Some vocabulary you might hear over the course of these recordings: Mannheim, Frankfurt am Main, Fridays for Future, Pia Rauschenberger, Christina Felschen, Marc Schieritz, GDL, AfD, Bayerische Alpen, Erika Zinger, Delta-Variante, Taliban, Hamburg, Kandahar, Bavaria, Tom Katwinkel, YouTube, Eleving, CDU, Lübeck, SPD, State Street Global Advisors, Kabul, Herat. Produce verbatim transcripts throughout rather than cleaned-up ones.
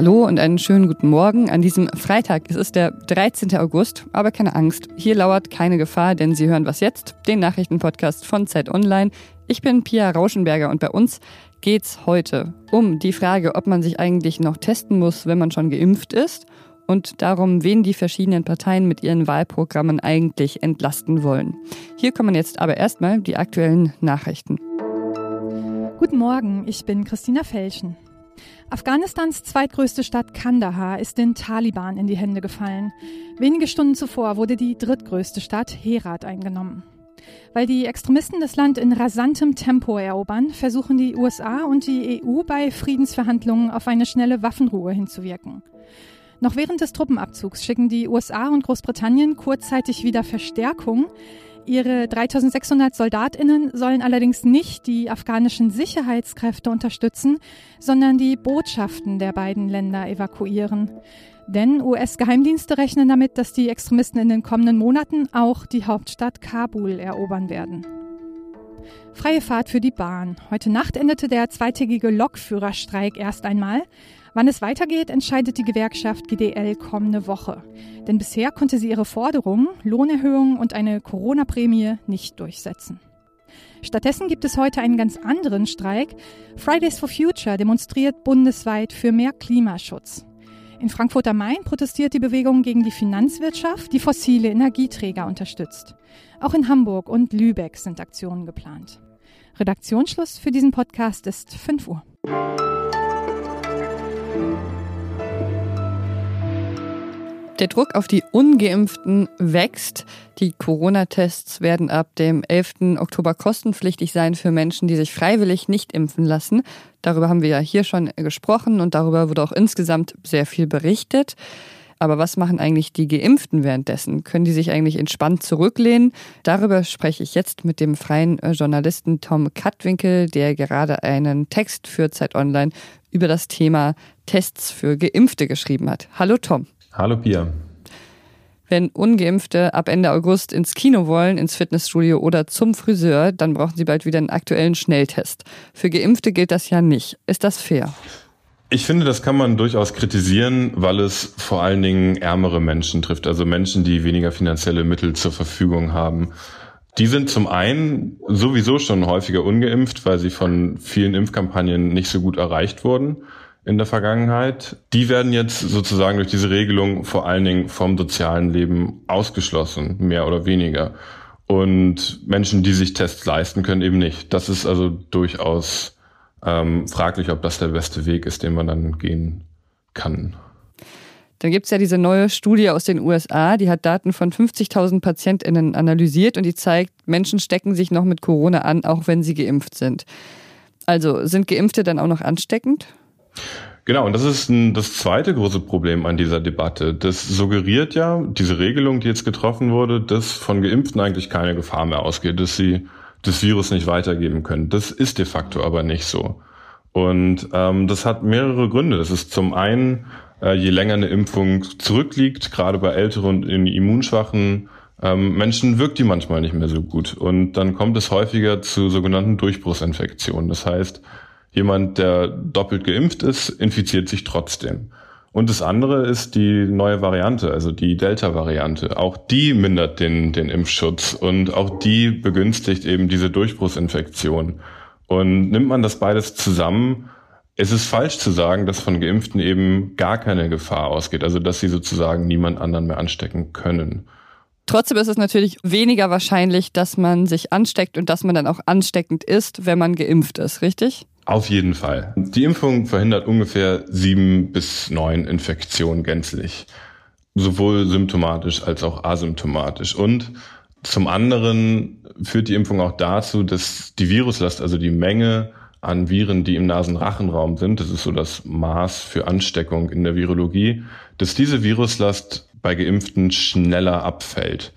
Hallo und einen schönen guten Morgen an diesem Freitag. Es ist der dreizehnten August, aber keine Angst, hier lauert keine Gefahr, denn Sie hören Was jetzt? Den Nachrichtenpodcast von ZEIT Online. Ich bin Pia Rauschenberger und bei uns geht's heute um die Frage, ob man sich eigentlich noch testen muss, wenn man schon geimpft ist, und darum, wen die verschiedenen Parteien mit ihren Wahlprogrammen eigentlich entlasten wollen. Hier kommen jetzt aber erstmal die aktuellen Nachrichten. Guten Morgen, ich bin Christina Felschen. Afghanistans zweitgrößte Stadt Kandahar ist den Taliban in die Hände gefallen. Wenige Stunden zuvor wurde die drittgrößte Stadt Herat eingenommen. Weil die Extremisten das Land in rasantem Tempo erobern, versuchen die U S A und die E U bei Friedensverhandlungen auf eine schnelle Waffenruhe hinzuwirken. Noch während des Truppenabzugs schicken die U S A und Großbritannien kurzzeitig wieder Verstärkung. Ihre dreitausendsechshundert SoldatInnen sollen allerdings nicht die afghanischen Sicherheitskräfte unterstützen, sondern die Botschaften der beiden Länder evakuieren. Denn U S-Geheimdienste rechnen damit, dass die Extremisten in den kommenden Monaten auch die Hauptstadt Kabul erobern werden. Freie Fahrt für die Bahn. Heute Nacht endete der zweitägige Lokführerstreik erst einmal. Wann es weitergeht, entscheidet die Gewerkschaft G D L kommende Woche. Denn bisher konnte sie ihre Forderungen, Lohnerhöhungen und eine Corona-Prämie nicht durchsetzen. Stattdessen gibt es heute einen ganz anderen Streik. Fridays for Future demonstriert bundesweit für mehr Klimaschutz. In Frankfurt am Main protestiert die Bewegung gegen die Finanzwirtschaft, die fossile Energieträger unterstützt. Auch in Hamburg und Lübeck sind Aktionen geplant. Redaktionsschluss für diesen Podcast ist fünf Uhr. Der Druck auf die Ungeimpften wächst. Die Corona-Tests werden ab dem elften Oktober kostenpflichtig sein für Menschen, die sich freiwillig nicht impfen lassen. Darüber haben wir ja hier schon gesprochen und darüber wurde auch insgesamt sehr viel berichtet. Aber was machen eigentlich die Geimpften währenddessen? Können die sich eigentlich entspannt zurücklehnen? Darüber spreche ich jetzt mit dem freien Journalisten Tom Katwinkel, der gerade einen Text für ZEIT Online über das Thema Tests für Geimpfte geschrieben hat. Hallo Tom. Hallo Pia. Wenn Ungeimpfte ab Ende August ins Kino wollen, ins Fitnessstudio oder zum Friseur, dann brauchen sie bald wieder einen aktuellen Schnelltest. Für Geimpfte gilt das ja nicht. Ist das fair? Ich finde, das kann man durchaus kritisieren, weil es vor allen Dingen ärmere Menschen trifft, also Menschen, die weniger finanzielle Mittel zur Verfügung haben. Die sind zum einen sowieso schon häufiger ungeimpft, weil sie von vielen Impfkampagnen nicht so gut erreicht wurden in der Vergangenheit. Die werden jetzt sozusagen durch diese Regelung vor allen Dingen vom sozialen Leben ausgeschlossen, mehr oder weniger. Und Menschen, die sich Tests leisten können, eben nicht. Das ist also durchaus ähm, fraglich, ob das der beste Weg ist, den man dann gehen kann. Dann gibt es ja diese neue Studie aus den U S A, die hat Daten von fünfzigtausend PatientInnen analysiert und die zeigt, Menschen stecken sich noch mit Corona an, auch wenn sie geimpft sind. Also sind Geimpfte dann auch noch ansteckend? Genau, und das ist ein, das zweite große Problem an dieser Debatte. Das suggeriert ja, diese Regelung, die jetzt getroffen wurde, dass von Geimpften eigentlich keine Gefahr mehr ausgeht, dass sie das Virus nicht weitergeben können. Das ist de facto aber nicht so. Und ähm, das hat mehrere Gründe. Das ist zum einen, äh, je länger eine Impfung zurückliegt, gerade bei älteren und immunschwachen ähm, Menschen wirkt die manchmal nicht mehr so gut. Und dann kommt es häufiger zu sogenannten Durchbruchsinfektionen. Das heißt, jemand, der doppelt geimpft ist, infiziert sich trotzdem. Und das andere ist die neue Variante, also die Delta-Variante. Auch die mindert den, den Impfschutz und auch die begünstigt eben diese Durchbruchsinfektion. Und nimmt man das beides zusammen, ist es falsch zu sagen, dass von Geimpften eben gar keine Gefahr ausgeht, also dass sie sozusagen niemand anderen mehr anstecken können. Trotzdem ist es natürlich weniger wahrscheinlich, dass man sich ansteckt und dass man dann auch ansteckend ist, wenn man geimpft ist, richtig? Auf jeden Fall. Die Impfung verhindert ungefähr sieben bis neun Infektionen gänzlich. Sowohl symptomatisch als auch asymptomatisch. Und zum anderen führt die Impfung auch dazu, dass die Viruslast, also die Menge an Viren, die im Nasenrachenraum sind, das ist so das Maß für Ansteckung in der Virologie, dass diese Viruslast bei Geimpften schneller abfällt.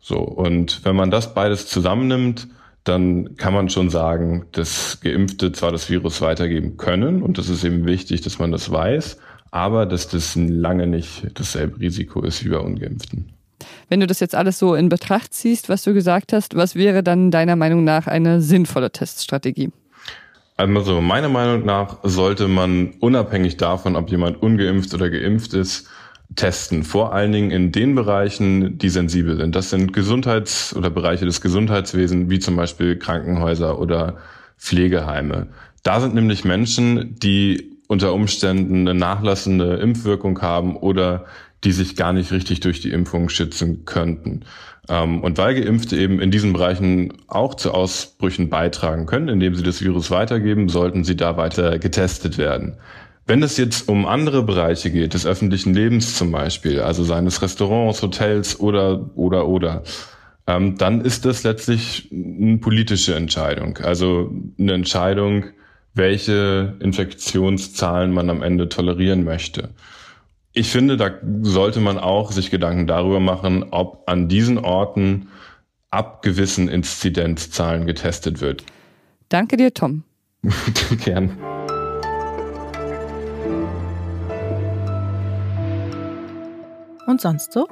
So, und wenn man das beides zusammennimmt, dann kann man schon sagen, dass Geimpfte zwar das Virus weitergeben können und das ist eben wichtig, dass man das weiß, aber dass das lange nicht dasselbe Risiko ist wie bei Ungeimpften. Wenn du das jetzt alles so in Betracht ziehst, was du gesagt hast, was wäre dann deiner Meinung nach eine sinnvolle Teststrategie? Also meiner Meinung nach sollte man unabhängig davon, ob jemand ungeimpft oder geimpft ist, testen. Vor allen Dingen in den Bereichen, die sensibel sind. Das sind Gesundheits- oder Bereiche des Gesundheitswesens, wie zum Beispiel Krankenhäuser oder Pflegeheime. Da sind nämlich Menschen, die unter Umständen eine nachlassende Impfwirkung haben oder die sich gar nicht richtig durch die Impfung schützen könnten. Und weil Geimpfte eben in diesen Bereichen auch zu Ausbrüchen beitragen können, indem sie das Virus weitergeben, sollten sie da weiter getestet werden. Wenn es jetzt um andere Bereiche geht, des öffentlichen Lebens zum Beispiel, also seines Restaurants, Hotels oder, oder, oder, dann ist das letztlich eine politische Entscheidung. Also eine Entscheidung, welche Infektionszahlen man am Ende tolerieren möchte. Ich finde, da sollte man auch sich Gedanken darüber machen, ob an diesen Orten ab gewissen Inzidenzzahlen getestet wird. Danke dir, Tom. Gern. Und sonst so?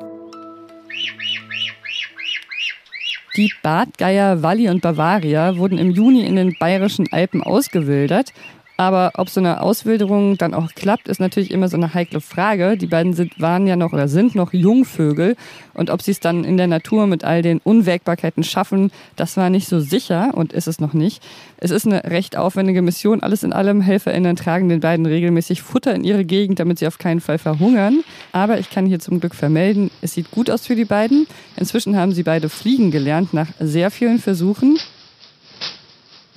Die Bartgeier Wally und Bavaria wurden im Juni in den Bayerischen Alpen ausgewildert. Aber ob so eine Auswilderung dann auch klappt, ist natürlich immer so eine heikle Frage. Die beiden sind, waren ja noch oder sind noch Jungvögel. Und ob sie es dann in der Natur mit all den Unwägbarkeiten schaffen, das war nicht so sicher und ist es noch nicht. Es ist eine recht aufwendige Mission. Alles in allem, HelferInnen tragen den beiden regelmäßig Futter in ihre Gegend, damit sie auf keinen Fall verhungern. Aber ich kann hier zum Glück vermelden, es sieht gut aus für die beiden. Inzwischen haben sie beide fliegen gelernt nach sehr vielen Versuchen.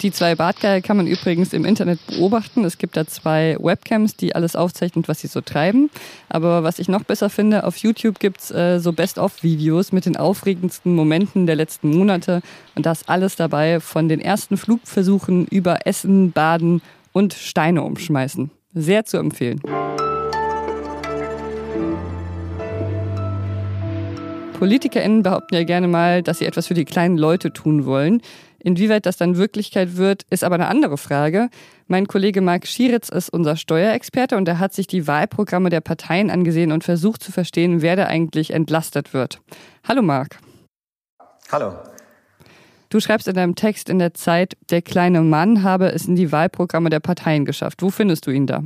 Die zwei Bartgeier kann man übrigens im Internet beobachten. Es gibt da zwei Webcams, die alles aufzeichnen, was sie so treiben. Aber was ich noch besser finde, auf YouTube gibt's äh, so Best-of-Videos mit den aufregendsten Momenten der letzten Monate. Und da ist alles dabei, von den ersten Flugversuchen über Essen, Baden und Steine umschmeißen. Sehr zu empfehlen. PolitikerInnen behaupten ja gerne mal, dass sie etwas für die kleinen Leute tun wollen. Inwieweit das dann Wirklichkeit wird, ist aber eine andere Frage. Mein Kollege Marc Schieritz ist unser Steuerexperte und er hat sich die Wahlprogramme der Parteien angesehen und versucht zu verstehen, wer da eigentlich entlastet wird. Hallo Marc. Hallo. Du schreibst in deinem Text in der Zeit, der kleine Mann habe es in die Wahlprogramme der Parteien geschafft. Wo findest du ihn da?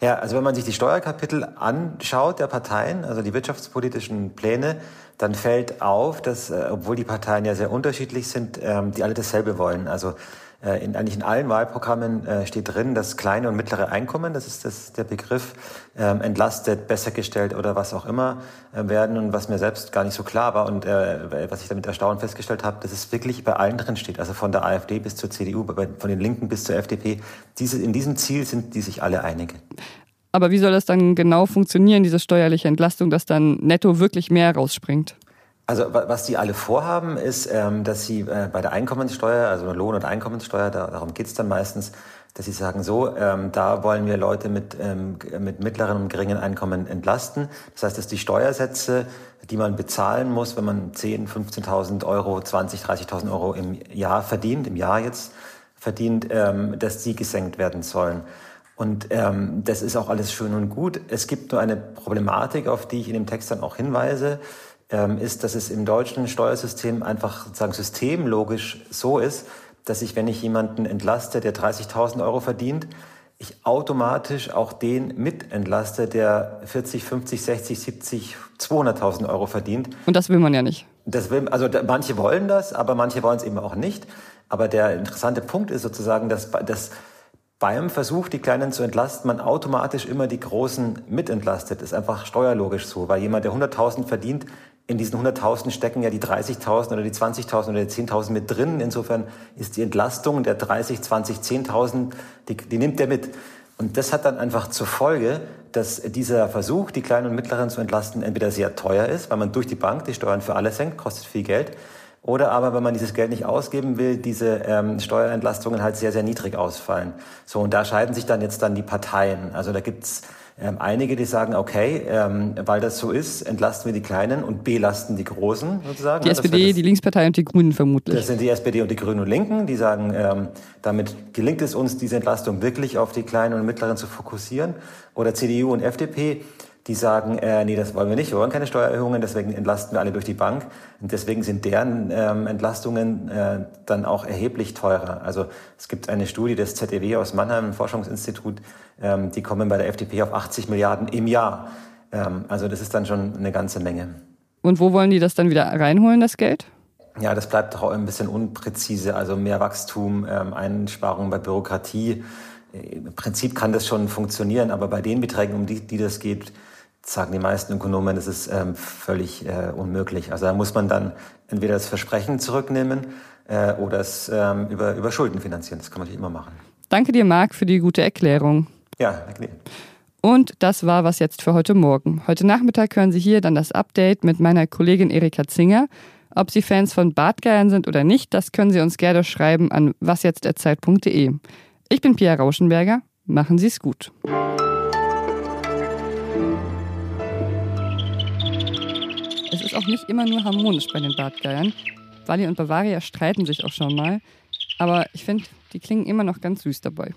Ja, also wenn man sich die Steuerkapitel anschaut der Parteien, also die wirtschaftspolitischen Pläne, dann fällt auf, dass, obwohl die Parteien ja sehr unterschiedlich sind, die alle dasselbe wollen. Also in, eigentlich in allen Wahlprogrammen steht drin, dass kleine und mittlere Einkommen, das ist das, der Begriff, entlastet, besser gestellt oder was auch immer werden. Und was mir selbst gar nicht so klar war und was ich damit erstaunt festgestellt habe, dass es wirklich bei allen drin steht. Also von der AfD bis zur C D U, von den Linken bis zur F D P. Diese, in diesem Ziel sind die sich alle einig. Aber wie soll das dann genau funktionieren, diese steuerliche Entlastung, dass dann netto wirklich mehr rausspringt? Also was die alle vorhaben, ist, dass sie bei der Einkommenssteuer, also Lohn- und Einkommenssteuer, darum geht's dann meistens, dass sie sagen, so, ähm, da wollen wir Leute mit, ähm, mit mittleren und geringen Einkommen entlasten. Das heißt, dass die Steuersätze, die man bezahlen muss, wenn man zehntausend, fünfzehntausend Euro, zwanzigtausend, dreißigtausend Euro im Jahr verdient, im Jahr jetzt verdient, ähm, dass die gesenkt werden sollen. Und ähm, das ist auch alles schön und gut. Es gibt nur eine Problematik, auf die ich in dem Text dann auch hinweise, ähm, ist, dass es im deutschen Steuersystem einfach sozusagen systemlogisch so ist, dass ich, wenn ich jemanden entlaste, der dreißigtausend Euro verdient, ich automatisch auch den mit entlaste, der vierzig, fünfzig, sechzig, siebzig, zweihunderttausend Euro verdient. Und das will man ja nicht. Das will, also manche wollen das, aber manche wollen es eben auch nicht. Aber der interessante Punkt ist sozusagen, dass das beim Versuch, die Kleinen zu entlasten, man automatisch immer die Großen mitentlastet. Das ist einfach steuerlogisch so, weil jemand, der hunderttausend verdient, in diesen hunderttausend stecken ja die dreißigtausend oder die zwanzigtausend oder die zehntausend mit drin. Insofern ist die Entlastung der dreißig, zwanzig, zehntausend, die, die nimmt der mit. Und das hat dann einfach zur Folge, dass dieser Versuch, die Kleinen und Mittleren zu entlasten, entweder sehr teuer ist, weil man durch die Bank die Steuern für alle senkt, kostet viel Geld. Oder aber, wenn man dieses Geld nicht ausgeben will, diese ähm, Steuerentlastungen halt sehr, sehr niedrig ausfallen. So, und da scheiden sich dann jetzt dann die Parteien. Also da gibt's ähm, einige, die sagen, okay, ähm, weil das so ist, entlasten wir die Kleinen und belasten die Großen sozusagen. Die ja, S P D, das, die Linkspartei und die Grünen vermutlich. Das sind die S P D und die Grünen und Linken, die sagen, ähm, damit gelingt es uns, diese Entlastung wirklich auf die Kleinen und Mittleren zu fokussieren. Oder C D U und F D P. die sagen, äh, nee, das wollen wir nicht, wir wollen keine Steuererhöhungen, deswegen entlasten wir alle durch die Bank. Und deswegen sind deren ähm, Entlastungen äh, dann auch erheblich teurer. Also es gibt eine Studie des Z E W aus Mannheim, ein Forschungsinstitut, ähm, die kommen bei der F D P auf achtzig Milliarden im Jahr. Ähm, also das ist dann schon eine ganze Menge. Und wo wollen die das dann wieder reinholen, das Geld? Ja, das bleibt auch ein bisschen unpräzise. Also mehr Wachstum, ähm, Einsparungen bei Bürokratie. Im Prinzip kann das schon funktionieren, aber bei den Beträgen, um die, die das geht, sagen die meisten Ökonomen, das ist ähm, völlig äh, unmöglich. Also da muss man dann entweder das Versprechen zurücknehmen äh, oder es ähm, über, über Schulden finanzieren. Das kann man natürlich immer machen. Danke dir, Marc, für die gute Erklärung. Ja, danke dir. Und das war was jetzt für heute Morgen. Heute Nachmittag hören Sie hier dann das Update mit meiner Kollegin Erika Zinger. Ob Sie Fans von Bartgeiern sind oder nicht, das können Sie uns gerne schreiben an was jetzt der zeit punkt de. Ich bin Pia Rauschenberger. Machen Sie es gut. Es ist auch nicht immer nur harmonisch bei den Bartgeiern. Wally und Bavaria streiten sich auch schon mal. Aber ich finde, die klingen immer noch ganz süß dabei.